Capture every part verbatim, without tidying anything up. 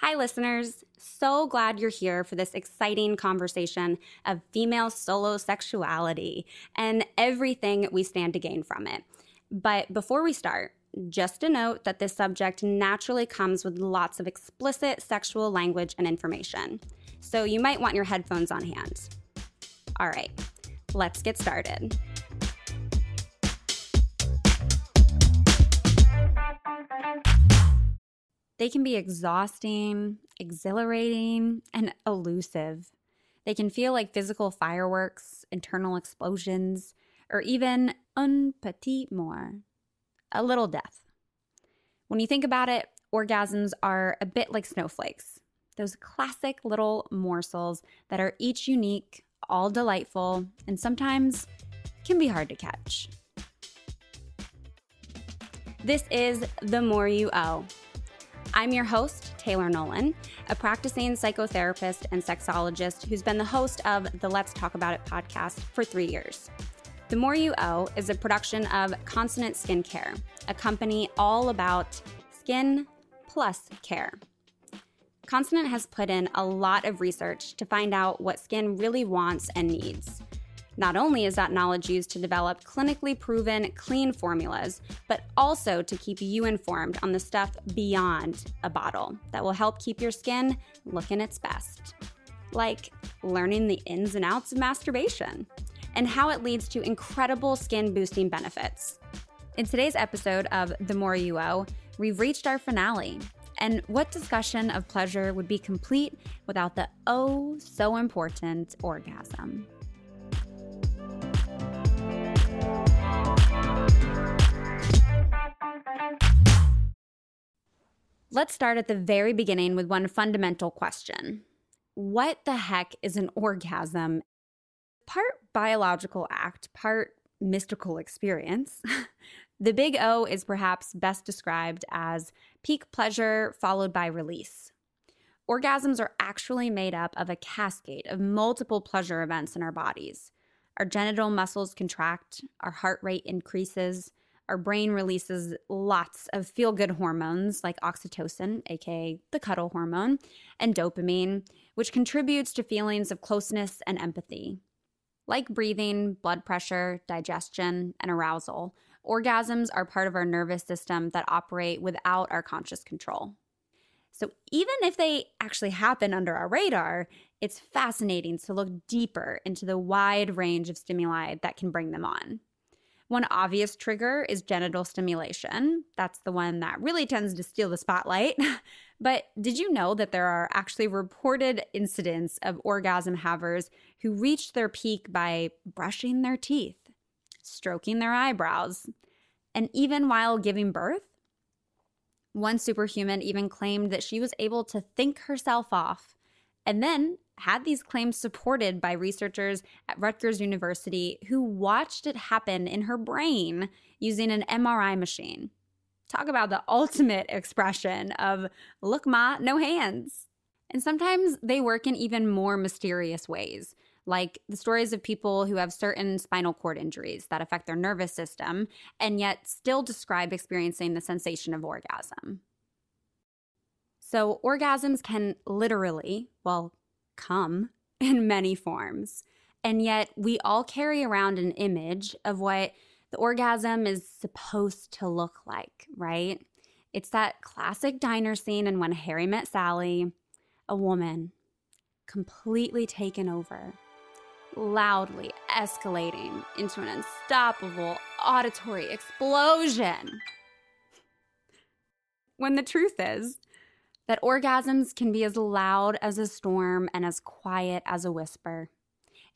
Hi, listeners. So glad you're here for this exciting conversation of female solo sexuality and everything we stand to gain from it. But before we start, just a note that this subject naturally comes with lots of explicit sexual language and information. So you might want your headphones on hand. All right, let's get started. They can be exhausting, exhilarating, and elusive. They can feel like physical fireworks, internal explosions, or even un petit mort, a little death. When you think about it, orgasms are a bit like snowflakes, those classic little morsels that are each unique, all delightful, and sometimes can be hard to catch. This is The More You O. I'm your host, Taylor Nolan, a practicing psychotherapist and sexologist who's been the host of the Let's Talk About It podcast for three years. The More You O is a production of Consonant Skincare, a company all about skin plus care. Consonant has put in a lot of research to find out what skin really wants and needs. Not only is that knowledge used to develop clinically proven, clean formulas, but also to keep you informed on the stuff beyond a bottle that will help keep your skin looking its best. Like learning the ins and outs of masturbation and how it leads to incredible skin-boosting benefits. In today's episode of The More You O, we've reached our finale. And what discussion of pleasure would be complete without the oh-so-important orgasm? Let's start at the very beginning with one fundamental question. What the heck is an orgasm? Part biological act, part mystical experience. The big O is perhaps best described as peak pleasure followed by release. Orgasms are actually made up of a cascade of multiple pleasure events in our bodies. Our genital muscles contract, our heart rate increases, our brain releases lots of feel-good hormones like oxytocin, aka the cuddle hormone, and dopamine, which contributes to feelings of closeness and empathy. Like breathing, blood pressure, digestion, and arousal, orgasms are part of our nervous system that operate without our conscious control. So even if they actually happen under our radar, it's fascinating to look deeper into the wide range of stimuli that can bring them on. One obvious trigger is genital stimulation. That's the one that really tends to steal the spotlight. But did you know that there are actually reported incidents of orgasm havers who reach their peak by brushing their teeth, stroking their eyebrows, and even while giving birth? One superhuman even claimed that she was able to think herself off and then had these claims supported by researchers at Rutgers University who watched it happen in her brain using an M R I machine. Talk about the ultimate expression of, look ma, no hands. And sometimes they work in even more mysterious ways, like the stories of people who have certain spinal cord injuries that affect their nervous system and yet still describe experiencing the sensation of orgasm. So orgasms can literally, well, come in many forms. And yet we all carry around an image of what the orgasm is supposed to look like, right? It's that classic diner scene in When Harry Met Sally, a woman completely taken over, loudly escalating into an unstoppable auditory explosion. When the truth is, that orgasms can be as loud as a storm and as quiet as a whisper.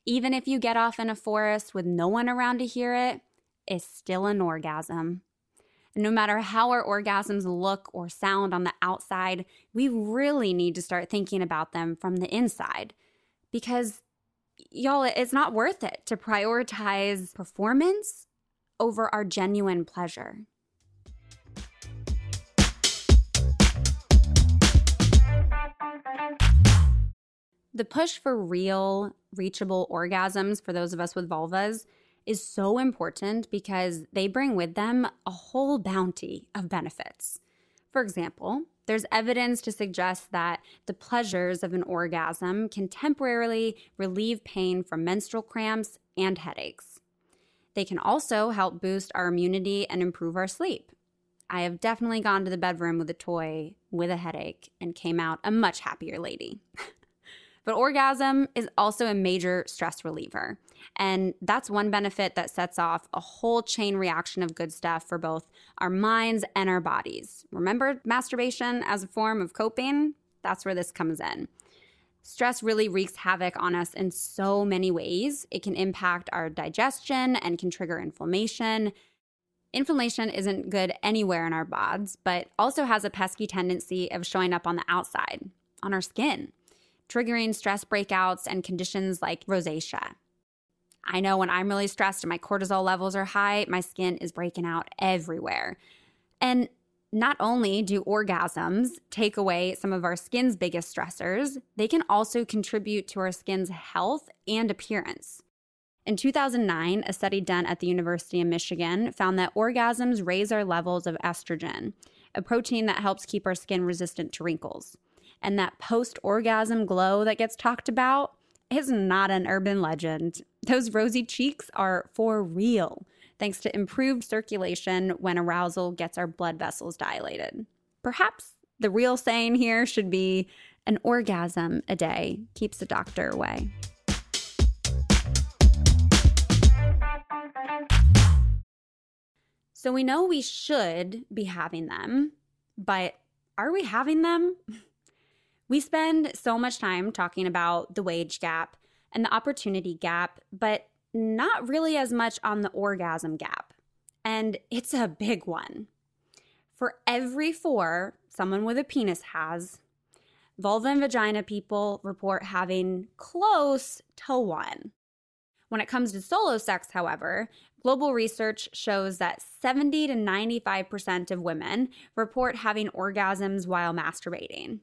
Even if you get off in a forest with no one around to hear it, it's still an orgasm. And no matter how our orgasms look or sound on the outside, we really need to start thinking about them from the inside. Because, y'all, it's not worth it to prioritize performance over our genuine pleasure. The push for real, reachable orgasms for those of us with vulvas is so important because they bring with them a whole bounty of benefits. For example, There's evidence to suggest that the pleasures of an orgasm can temporarily relieve pain from menstrual cramps and headaches. They can also help boost our immunity and improve our sleep. I have definitely gone to the bedroom with a toy with a headache and came out a much happier lady. But orgasm is also a major stress reliever, and that's one benefit that sets off a whole chain reaction of good stuff for both our minds and our bodies. Remember masturbation as a form of coping? That's where this comes in. Stress really wreaks havoc on us in so many ways. It can impact our digestion and can trigger inflammation. Inflammation isn't good anywhere in our bodies, but also has a pesky tendency of showing up on the outside, on our skin, triggering stress breakouts and conditions like rosacea. I know when I'm really stressed and my cortisol levels are high, my skin is breaking out everywhere. And not only do orgasms take away some of our skin's biggest stressors, they can also contribute to our skin's health and appearance. In two thousand nine, a study done at the University of Michigan found that orgasms raise our levels of estrogen, a protein that helps keep our skin resistant to wrinkles. And that post-orgasm glow that gets talked about is not an urban legend. Those rosy cheeks are for real, thanks to improved circulation when arousal gets our blood vessels dilated. Perhaps the real saying here should be, an orgasm a day keeps the doctor away. So we know we should be having them, but are we having them? We spend so much time talking about the wage gap and the opportunity gap, but not really as much on the orgasm gap. And it's a big one. For every four someone with a penis has, vulva and vagina people report having close to one. When it comes to solo sex, however, global research shows that seventy to ninety-five percent of women report having orgasms while masturbating.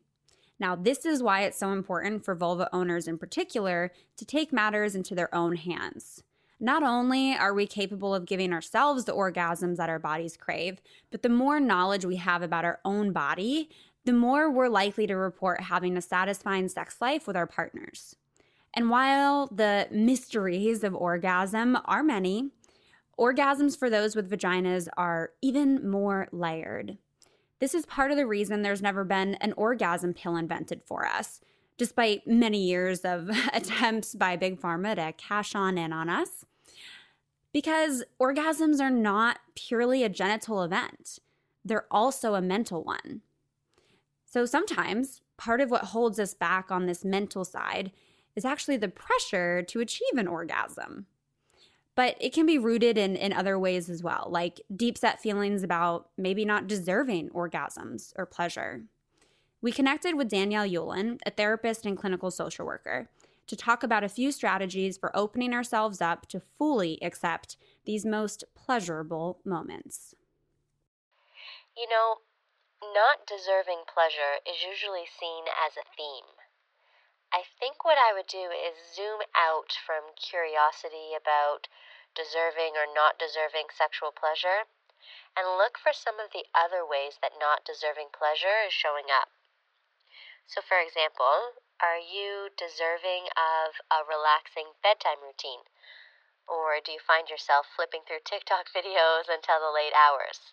Now, this is why it's so important for vulva owners in particular to take matters into their own hands. Not only are we capable of giving ourselves the orgasms that our bodies crave, but the more knowledge we have about our own body, the more we're likely to report having a satisfying sex life with our partners. And while the mysteries of orgasm are many, orgasms for those with vaginas are even more layered. This is part of the reason there's never been an orgasm pill invented for us, despite many years of attempts by Big Pharma to cash on in on us. Because orgasms are not purely a genital event. They're also a mental one. So sometimes part of what holds us back on this mental side is actually the pressure to achieve an orgasm. But it can be rooted in, in other ways as well, like deep-set feelings about maybe not deserving orgasms or pleasure. We connected with Danielle Hulan, a therapist and clinical social worker, to talk about a few strategies for opening ourselves up to fully accept these most pleasurable moments. You know, not deserving pleasure is usually seen as a theme. I think what I would do is zoom out from curiosity about deserving or not deserving sexual pleasure and look for some of the other ways that not deserving pleasure is showing up. So, for example, are you deserving of a relaxing bedtime routine? Or do you find yourself flipping through TikTok videos until the late hours?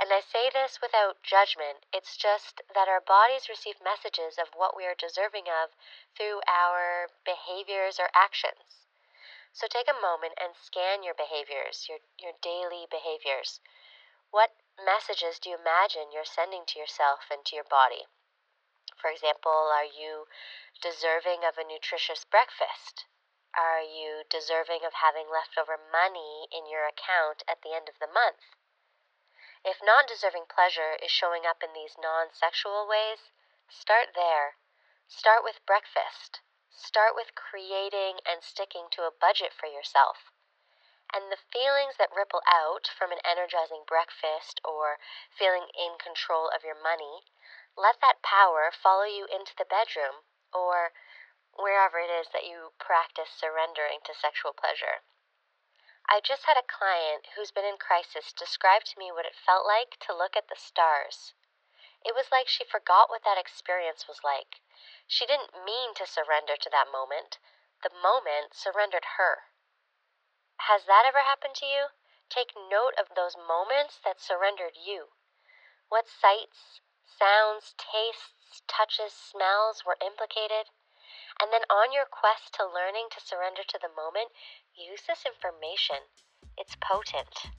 And I say this without judgment. It's just that our bodies receive messages of what we are deserving of through our behaviors or actions. So take a moment and scan your behaviors, your, your daily behaviors. What messages do you imagine you're sending to yourself and to your body? For example, are you deserving of a nutritious breakfast? Are you deserving of having leftover money in your account at the end of the month? If non-deserving pleasure is showing up in these non-sexual ways, start there. Start with breakfast. Start with creating and sticking to a budget for yourself. And the feelings that ripple out from an energizing breakfast or feeling in control of your money, let that power follow you into the bedroom or wherever it is that you practice surrendering to sexual pleasure. I just had a client who's been in crisis describe to me what it felt like to look at the stars. It was like she forgot what that experience was like. She didn't mean to surrender to that moment. The moment surrendered her. Has that ever happened to you? Take note of those moments that surrendered you. What sights, sounds, tastes, touches, smells were implicated? And then on your quest to learning to surrender to the moment, use this information. It's potent.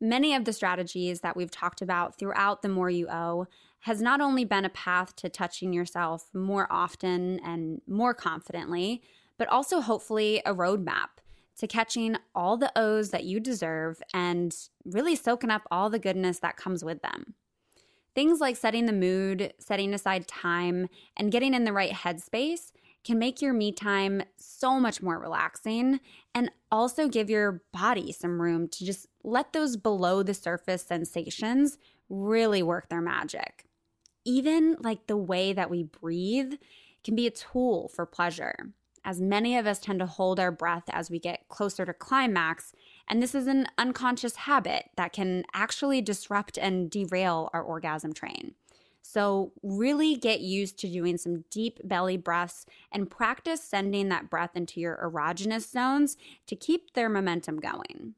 Many of the strategies that we've talked about throughout The More You O has not only been a path to touching yourself more often and more confidently, but also hopefully a roadmap to catching all the O's that you deserve and really soaking up all the goodness that comes with them. Things like setting the mood, setting aside time, and getting in the right headspace can make your me time so much more relaxing and also give your body some room to just let those below the surface sensations really work their magic. Even like the way that we breathe can be a tool for pleasure, as many of us tend to hold our breath as we get closer to climax, and this is an unconscious habit that can actually disrupt and derail our orgasm train. So really get used to doing some deep belly breaths and practice sending that breath into your erogenous zones to keep their momentum going.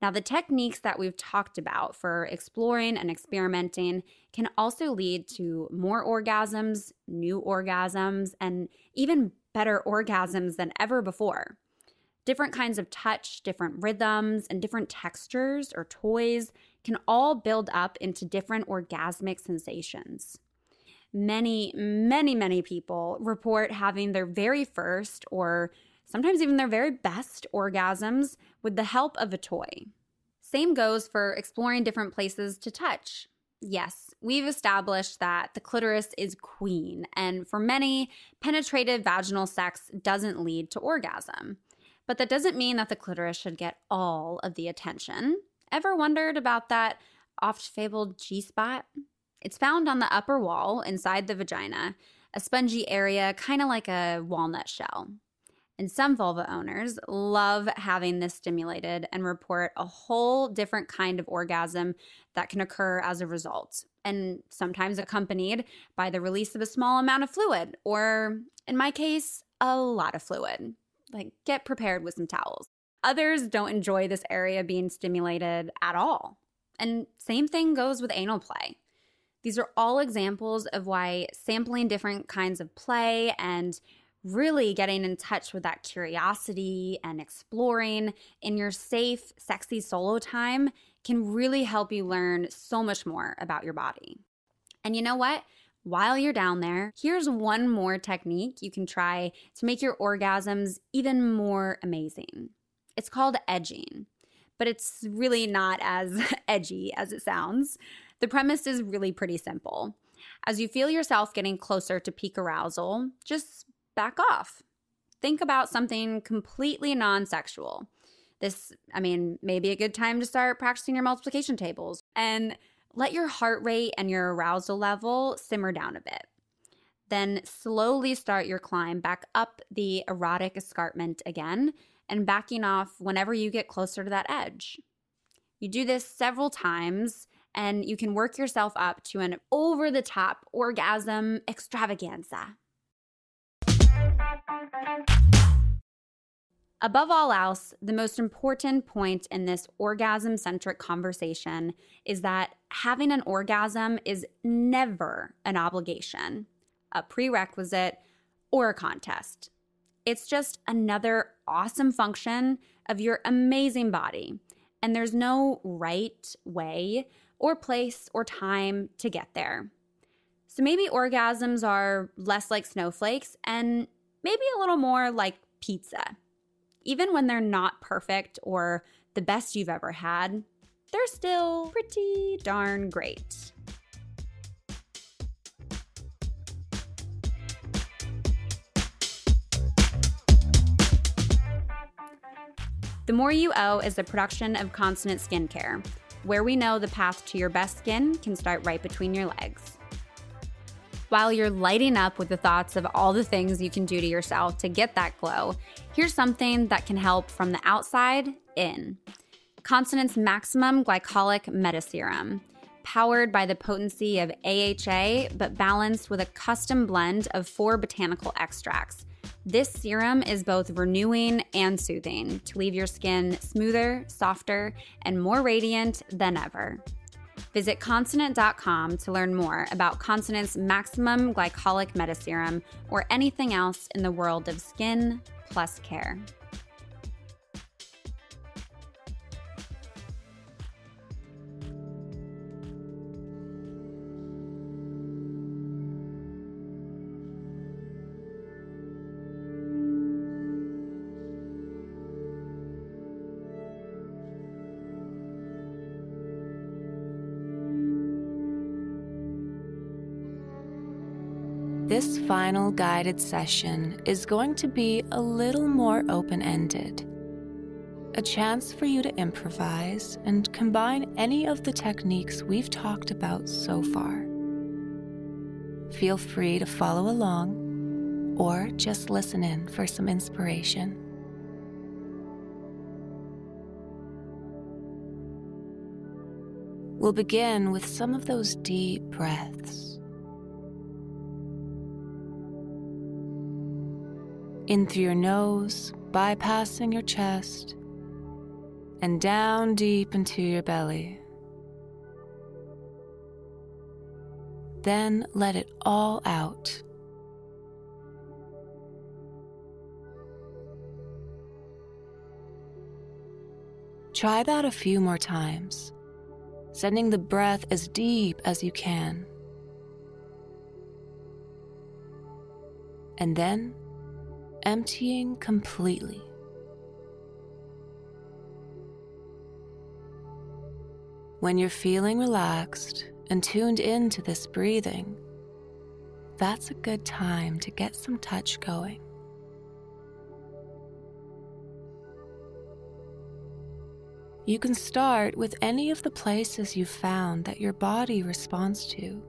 Now, the techniques that we've talked about for exploring and experimenting can also lead to more orgasms, new orgasms, and even better orgasms than ever before. Different kinds of touch, different rhythms, and different textures or toys can all build up into different orgasmic sensations. Many, many, many people report having their very first or sometimes even their very best orgasms with the help of a toy. Same goes for exploring different places to touch. Yes, we've established that the clitoris is queen, and for many, penetrative vaginal sex doesn't lead to orgasm. But that doesn't mean that the clitoris should get all of the attention. Ever wondered about that oft-fabled G-spot? It's found on the upper wall inside the vagina, a spongy area kind of like a walnut shell. And some vulva owners love having this stimulated and report a whole different kind of orgasm that can occur as a result, and sometimes accompanied by the release of a small amount of fluid, or in my case, a lot of fluid. Like, get prepared with some towels. Others don't enjoy this area being stimulated at all. And same thing goes with anal play. These are all examples of why sampling different kinds of play and really getting in touch with that curiosity and exploring in your safe, sexy solo time can really help you learn so much more about your body. And you know what? While you're down there, here's one more technique you can try to make your orgasms even more amazing. It's called edging, but it's really not as edgy as it sounds. The premise is really pretty simple. As you feel yourself getting closer to peak arousal, just back off. Think about something completely non-sexual. This, I mean, may be a good time to start practicing your multiplication tables, and let your heart rate and your arousal level simmer down a bit. Then slowly start your climb back up the erotic escarpment again and backing off whenever you get closer to that edge. You do this several times and you can work yourself up to an over-the-top orgasm extravaganza. Above all else, the most important point in this orgasm-centric conversation is that having an orgasm is never an obligation, a prerequisite, or a contest. It's just another awesome function of your amazing body, and there's no right way or place or time to get there. So maybe orgasms are less like snowflakes and maybe a little more like pizza. Even when they're not perfect or the best you've ever had, they're still pretty darn great. The More You O is a production of Consonant Skincare, where we know the path to your best skin can start right between your legs. while you're lighting up with the thoughts of all the things you can do to yourself to get that glow, here's something that can help from the outside in. Consonant's Maximum Glycolic Meta Serum, powered by the potency of A H A but balanced with a custom blend of four botanical extracts. This serum is both renewing and soothing to leave your skin smoother, softer, and more radiant than ever. Visit Consonant dot com to learn more about Consonant's Maximum Glycolic Meta Serum or anything else in the world of skin plus care. This final guided session is going to be a little more open-ended. A chance for you to improvise and combine any of the techniques we've talked about so far. Feel free to follow along or just listen in for some inspiration. We'll begin with some of those deep breaths. In through your nose, bypassing your chest, and down deep into your belly. Then let it all out. Try that a few more times, sending the breath as deep as you can. And then emptying completely. When you're feeling relaxed and tuned into this breathing, that's a good time to get some touch going. You can start with any of the places you've found that your body responds to.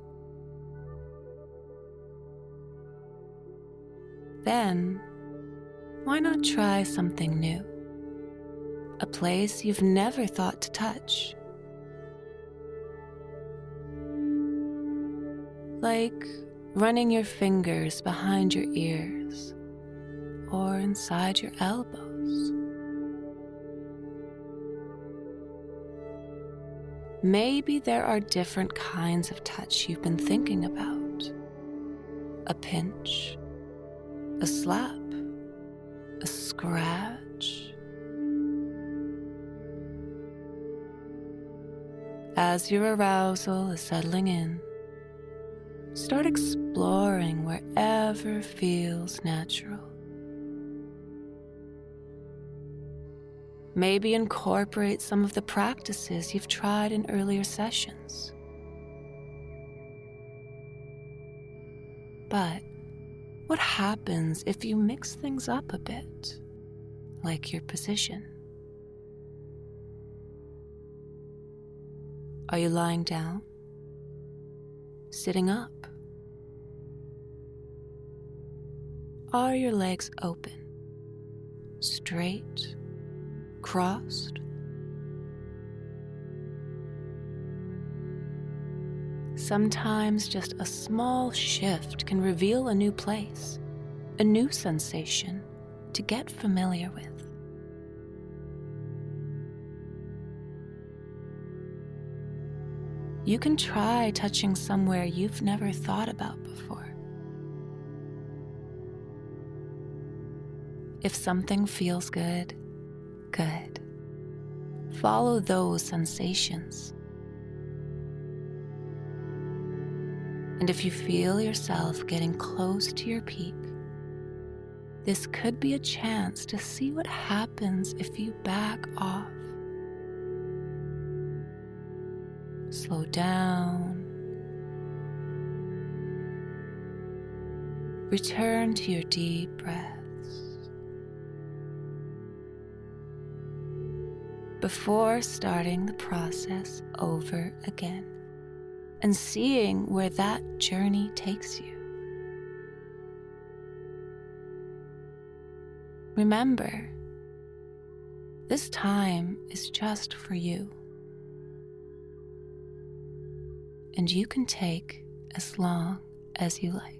Then, why not try something new? A place you've never thought to touch. Like running your fingers behind your ears or inside your elbows. Maybe there are different kinds of touch you've been thinking about. A pinch, a slap, a scratch. As your arousal is settling in, start exploring wherever feels natural. Maybe incorporate some of the practices you've tried in earlier sessions. But what happens if you mix things up a bit, like your position? Are you lying down? Sitting up? Are your legs open, straight, crossed? Sometimes just a small shift can reveal a new place, a new sensation to get familiar with. You can try touching somewhere you've never thought about before. If something feels good, good. Follow those sensations. And if you feel yourself getting close to your peak, this could be a chance to see what happens if you back off. Slow down. Return to your deep breaths. Before starting the process over again. And seeing where that journey takes you. Remember, this time is just for you, and you can take as long as you like.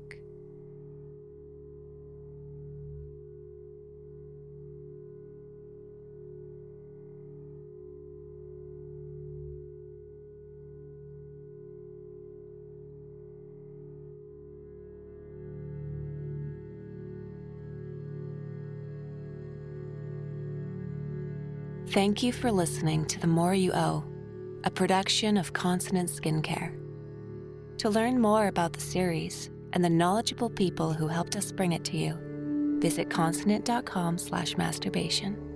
Thank you for listening to The More You O, a production of Consonant Skincare. To learn more about the series and the knowledgeable people who helped us bring it to you, visit consonant dot com slash masturbation.